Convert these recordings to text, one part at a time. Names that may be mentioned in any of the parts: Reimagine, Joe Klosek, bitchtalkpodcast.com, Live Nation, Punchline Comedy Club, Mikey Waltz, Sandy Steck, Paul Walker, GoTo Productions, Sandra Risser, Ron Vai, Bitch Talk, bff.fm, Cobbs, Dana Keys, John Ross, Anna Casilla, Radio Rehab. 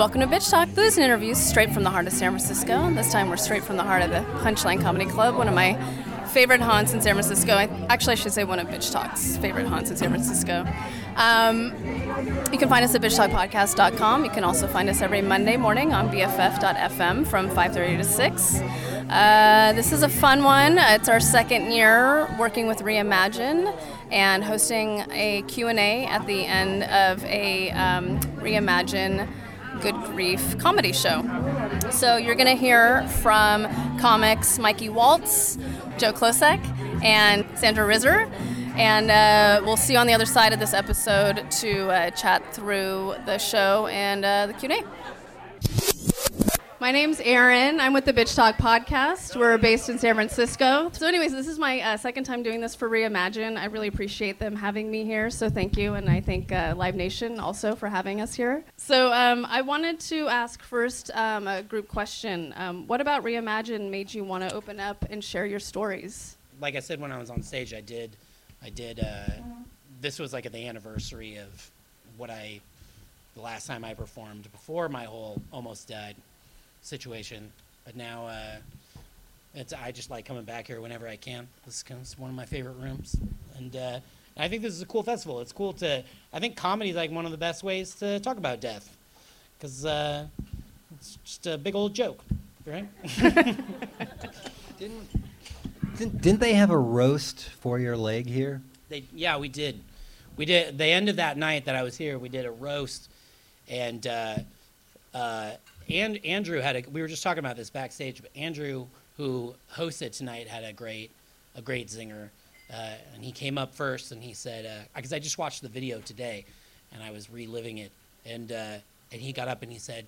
Welcome to Bitch Talk, blues and interviews straight from the heart of San Francisco. And this time we're straight from the heart of the Punchline Comedy Club, one of my favorite haunts in San Francisco. I should say one of Bitch Talk's favorite haunts in San Francisco. You can find us at bitchtalkpodcast.com. You can also find us every Monday morning on bff.fm from 5:30 to 6. This is a fun one. It's our second year working with Reimagine and hosting a Q&A at the end of a Reimagine Good Grief comedy show. So you're going to hear from comics Mikey Waltz, Joe Klosek, and Sandra Risser. And we'll see you on the other side of this episode to chat through the show and the Q&A. My name's Erin. I'm with the Bitch Talk podcast. We're based in San Francisco. So anyways, this is my second time doing this for Reimagine. I really appreciate them having me here, so thank you. And I thank Live Nation also for having us here. So I wanted to ask first a group question. What about Reimagine made you want to open up and share your stories? Like I said, when I was on stage, I did. This was like the anniversary of the last time I performed before my whole almost died situation, but now I just like coming back here whenever I can. This is one of my favorite rooms, and I think this is a cool festival. It's cool I think comedy is like one of the best ways to talk about death, because it's just a big old joke, right? Didn't they have a roast for your leg here? We did. The end of that night that I was here, we did a roast, and and Andrew we were just talking about this backstage, but Andrew, who hosted tonight, had a great zinger. And he came up first and he said, because I just watched the video today and I was reliving it. And he got up and he said,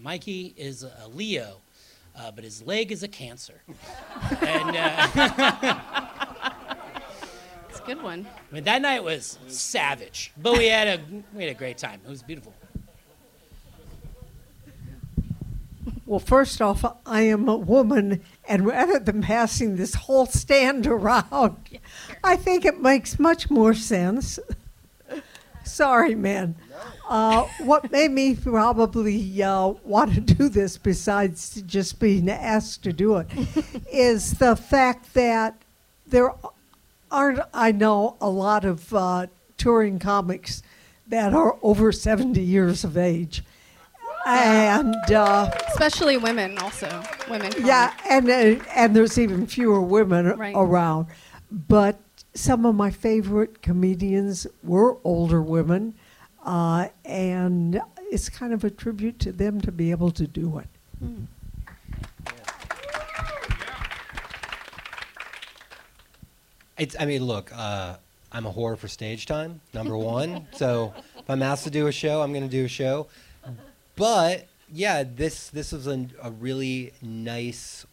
Mikey is a Leo, but his leg is a Cancer. And it's a good one. I mean, that night was savage, but we had a great time. It was beautiful. Well, first off, I am a woman, and rather than passing this whole stand around, I think it makes much more sense. Sorry, man. What made me probably want to do this, besides just being asked to do it, is the fact that there aren't, I know, a lot of touring comics that are over 70 years of age. And especially women, comics. Yeah, and there's even fewer women around. But some of my favorite comedians were older women, and it's kind of a tribute to them to be able to do it. Mm. I'm a whore for stage time, number one. So if I'm asked to do a show, I'm going to do a show. But yeah, this was a really nice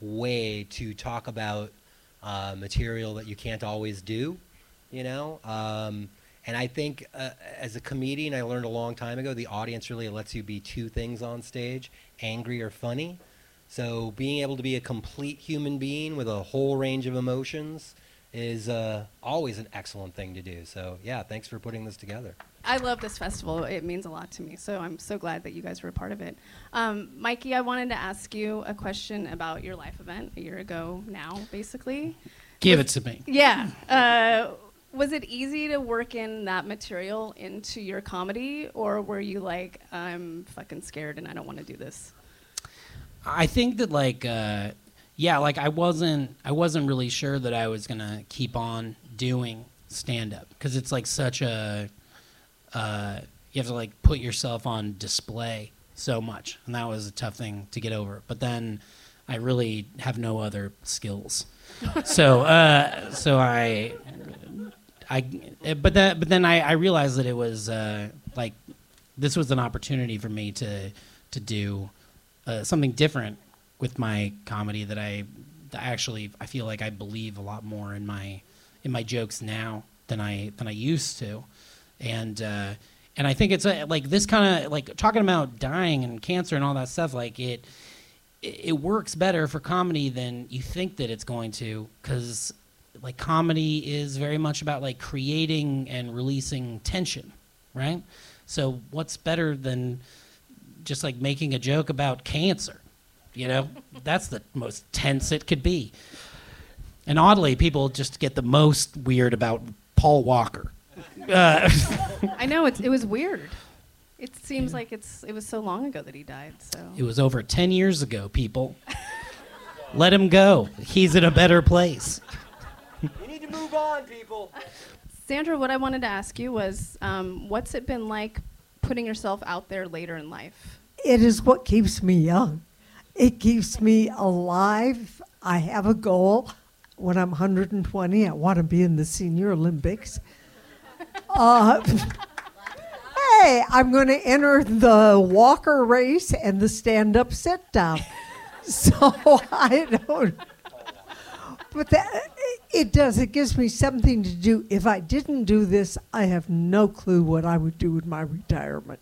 way to talk about material that you can't always do, you know. And I think as a comedian, I learned a long time ago, the audience really lets you be two things on stage: angry or funny. So being able to be a complete human being with a whole range of emotions is always an excellent thing to do. So yeah, thanks for putting this together. I love this festival. It means a lot to me, so I'm so glad that you guys were a part of it. Mikey, I wanted to ask you a question about your life event a year ago now, basically. Give it to me. Yeah. Was it easy to work in that material into your comedy, or were you like, I'm fucking scared and I don't want to do this? I think that I wasn't really sure that I was going to keep on doing stand-up, because it's like such a... you have to like put yourself on display so much, and that was a tough thing to get over. But then I really have no other skills, so I realized that it was like this was an opportunity for me to do something different with my comedy that I feel like I believe a lot more in my jokes now than I used to. And I think it's like this kind of like talking about dying and cancer and all that stuff. Like it works better for comedy than you think that it's going to, because like comedy is very much about like creating and releasing tension, right? So what's better than just like making a joke about cancer? You know, that's the most tense it could be. And oddly, people just get the most weird about Paul Walker. I know, it was weird. It seems like it was so long ago that he died. So it was over 10 years ago, people. Let him go. He's in a better place. You need to move on, people. Sandra, what I wanted to ask you was, what's it been like putting yourself out there later in life? It is what keeps me young. It keeps me alive. I have a goal. When I'm 120, I want to be in the Senior Olympics. Hey, I'm going to enter the walker race and the stand-up sit-down. So I don't... But that, it does. It gives me something to do. If I didn't do this, I have no clue what I would do with my retirement.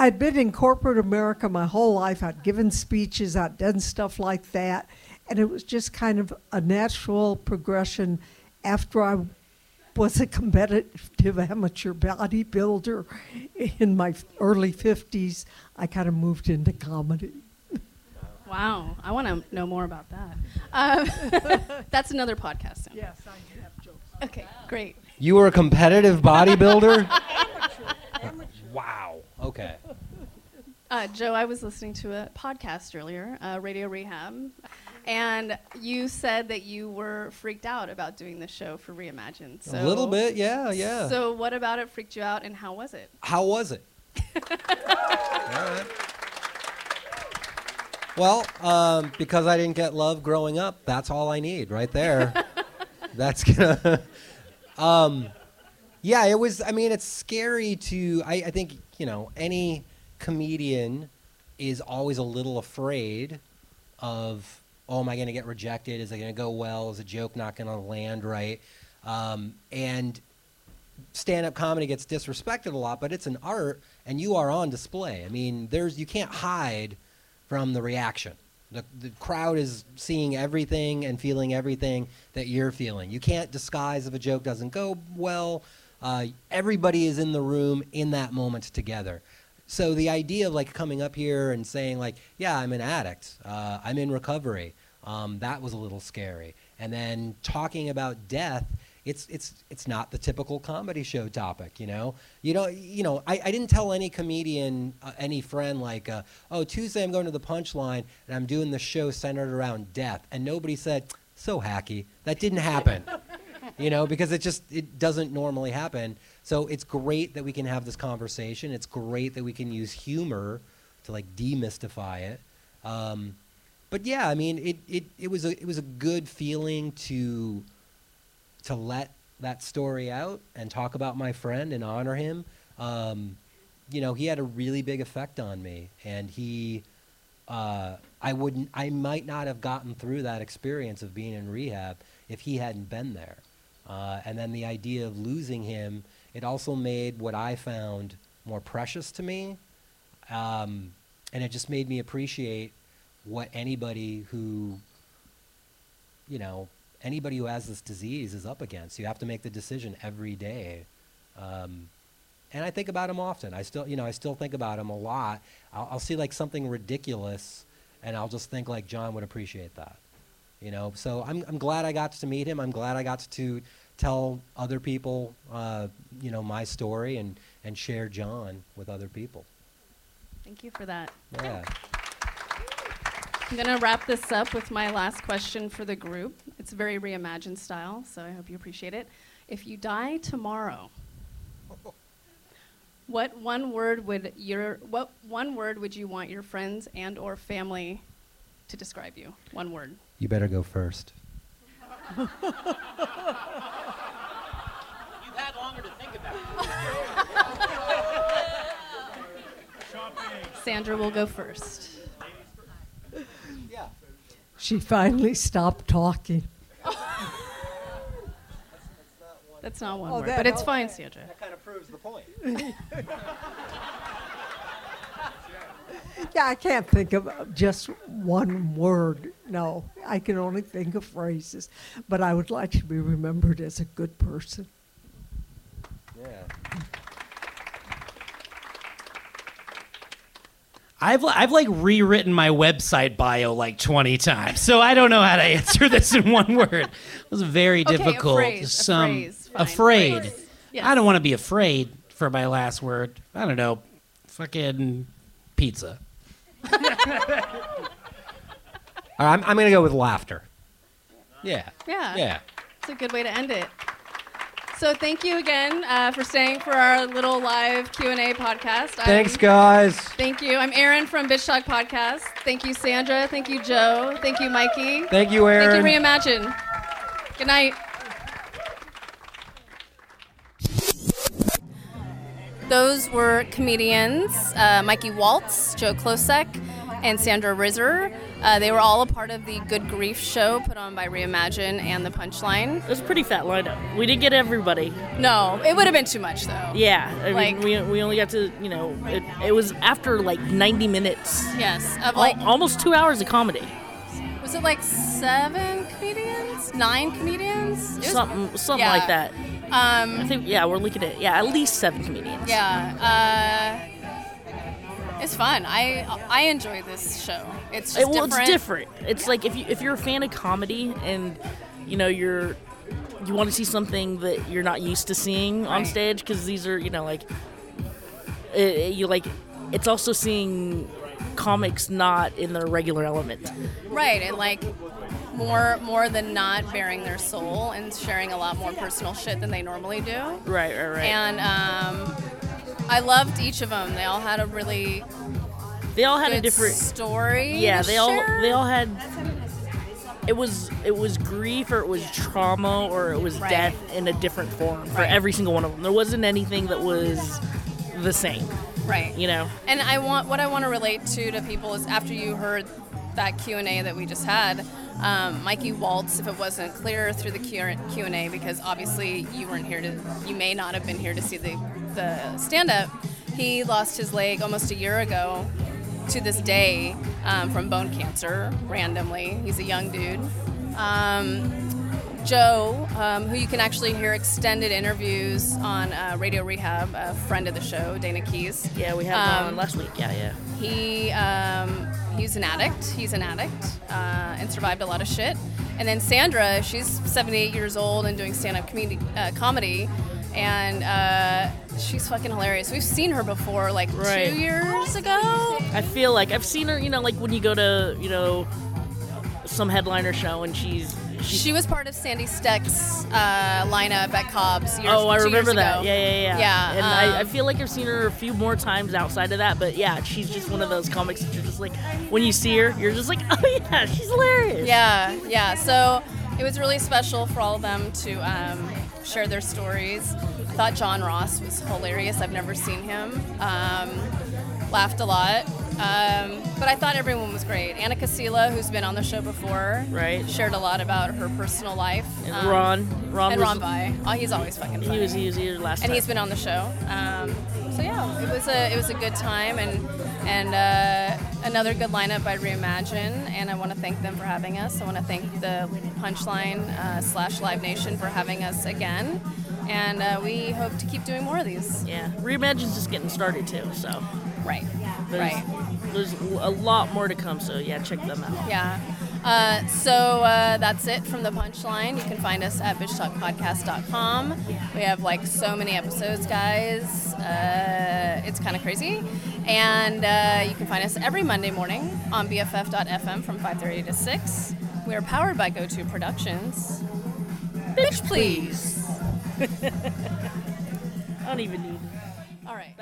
I'd been in corporate America my whole life. I'd given speeches. I'd done stuff like that. And it was just kind of a natural progression after I was a competitive amateur bodybuilder in my early 50s. I kind of moved into comedy. Wow, I want to know more about that. That's another podcast. Sandra. Yes, I do have jokes. Okay, great. You were a competitive bodybuilder? Amateur. Wow, okay. Joe, I was listening to a podcast earlier, Radio Rehab, and you said that you were freaked out about doing the show for Reimagine. So, a little bit, yeah. So what about it freaked you out, and how was it? All right. Well, because I didn't get love growing up, that's all I need right there. That's gonna... yeah, it was... I mean, it's scary to... I think, you know, any... comedian is always a little afraid of, oh, am I going to get rejected? Is it going to go well? Is a joke not going to land right? And stand-up comedy gets disrespected a lot, but it's an art, and you are on display. I mean, you can't hide from the reaction. The crowd is seeing everything and feeling everything that you're feeling. You can't disguise if a joke doesn't go well. Everybody is in the room in that moment together. So the idea of like coming up here and saying like, yeah, I'm an addict, I'm in recovery, that was a little scary. And then talking about death, it's not the typical comedy show topic, you know? I didn't tell any comedian, any friend like, oh, Tuesday I'm going to the Punchline and I'm doing the show centered around death. And nobody said, so hacky, that didn't happen. You know, because it doesn't normally happen. So it's great that we can have this conversation. It's great that we can use humor to like demystify it. But yeah, I mean, it was a good feeling to let that story out and talk about my friend and honor him. You know, he had a really big effect on me, and I might not have gotten through that experience of being in rehab if he hadn't been there. And then the idea of losing him, it also made what I found more precious to me. And it just made me appreciate what anybody who has this disease is up against. You have to make the decision every day. And I think about him often. I still think about him a lot. I'll see like something ridiculous and I'll just think like John would appreciate that. You know, so I'm glad I got to meet him. I'm glad I got to tell other people, you know, my story and share John with other people. Thank you for that. Yeah. I'm gonna wrap this up with my last question for the group. It's very Reimagine style, so I hope you appreciate it. If you die tomorrow, what one word would you want your friends and or family to describe you? One word. You better go first. You've had longer to think about it. Sandra will go first. Yeah. She finally stopped talking. That's not one word, but it's fine, Sandra. That kind of proves the point. Yeah, I can't think of just one word. No, I can only think of phrases. But I would like to be remembered as a good person. Yeah. I've like rewritten my website bio like 20 times, so I don't know how to answer this in one word. It was very difficult. A phrase. Yes. I don't want to be afraid for my last word. I don't know. Fucking pizza. All right, I'm going to go with laughter. Yeah. Yeah. Yeah. It's a good way to end it. So thank you again for staying for our little live Q&A podcast. Thanks, guys. Thank you. I'm Aaron from Bitch Talk Podcast. Thank you, Sandra. Thank you, Joe. Thank you, Mikey. Thank you, Aaron. Thank you, Reimagine. Good night. Those were comedians Mikey Waltz, Joe Klosek, and Sandra Risser. They were all a part of the Good Grief show put on by Reimagine and The Punchline. It was a pretty fat lineup. We didn't get everybody. No, it would have been too much, though. Yeah, I mean, we only got to, you know, it was after like 90 minutes. Yes. Of almost 2 hours of comedy. Was it like 7 comedians? 9 comedians? Something like that. I think, yeah, we're looking at, at least 7 comedians. Yeah, it's fun. I enjoy this show. It's just different. It's different. It's like if you're a fan of comedy and you know you want to see something that you're not used to seeing on stage, because these are, you know, like you like, it's also seeing comics not in their regular element. Right, and like more than not bearing their soul and sharing a lot more personal shit than they normally do. Right. And I loved each of them. They all had a really good a different story. Yeah, they all had. It was grief, or it was trauma, or it was death in a different form for every single one of them. There wasn't anything that was the same. Right. You know. And what I want to relate to people is, after you heard that Q&A that we just had, Mikey Waltz, if it wasn't clear through the Q&A, because obviously you may not have been here to see the stand-up, he lost his leg almost a year ago to this day from bone cancer, randomly. He's a young dude. Joe, who you can actually hear extended interviews on Radio Rehab, a friend of the show, Dana Keys. Yeah, we had him on last week. Yeah. He's an addict. And survived a lot of shit. And then Sandra, she's 78 years old and doing stand-up comedy, and she's fucking hilarious. We've seen her before, like 2 years ago. I feel like I've seen her, you know, like when you go to, you know, some headliner show, and she was part of Sandy Steck's lineup at Cobbs. Oh, I remember that. Yeah. And I feel like I've seen her a few more times outside of that, but yeah, she's just one of those comics that you're just like, when you see her, you're just like, oh yeah, she's hilarious. Yeah. So it was really special for all of them to share their stories. I thought John Ross was hilarious. I've never seen him. Laughed a lot. But I thought everyone was great. Anna Casilla, who's been on the show before, shared a lot about her personal life. And Ron Vai. Oh, he's always fucking funny. He was here last time. And he's been on the show. So yeah, it was a good time, and another good lineup by Reimagine, and I want to thank them for having us. I want to thank the Punchline / Live Nation for having us again. And we hope to keep doing more of these. Yeah, Reimagine's just getting started too, so. Right. There's a lot more to come, so yeah, check them out. Yeah. So that's it from The Punchline. You can find us at bitchtalkpodcast.com. We have like so many episodes, guys. It's kind of crazy. And you can find us every Monday morning on bff.fm from 5:30 to 6. We are powered by GoTo Productions. Bitch, please. I don't even need it. All right.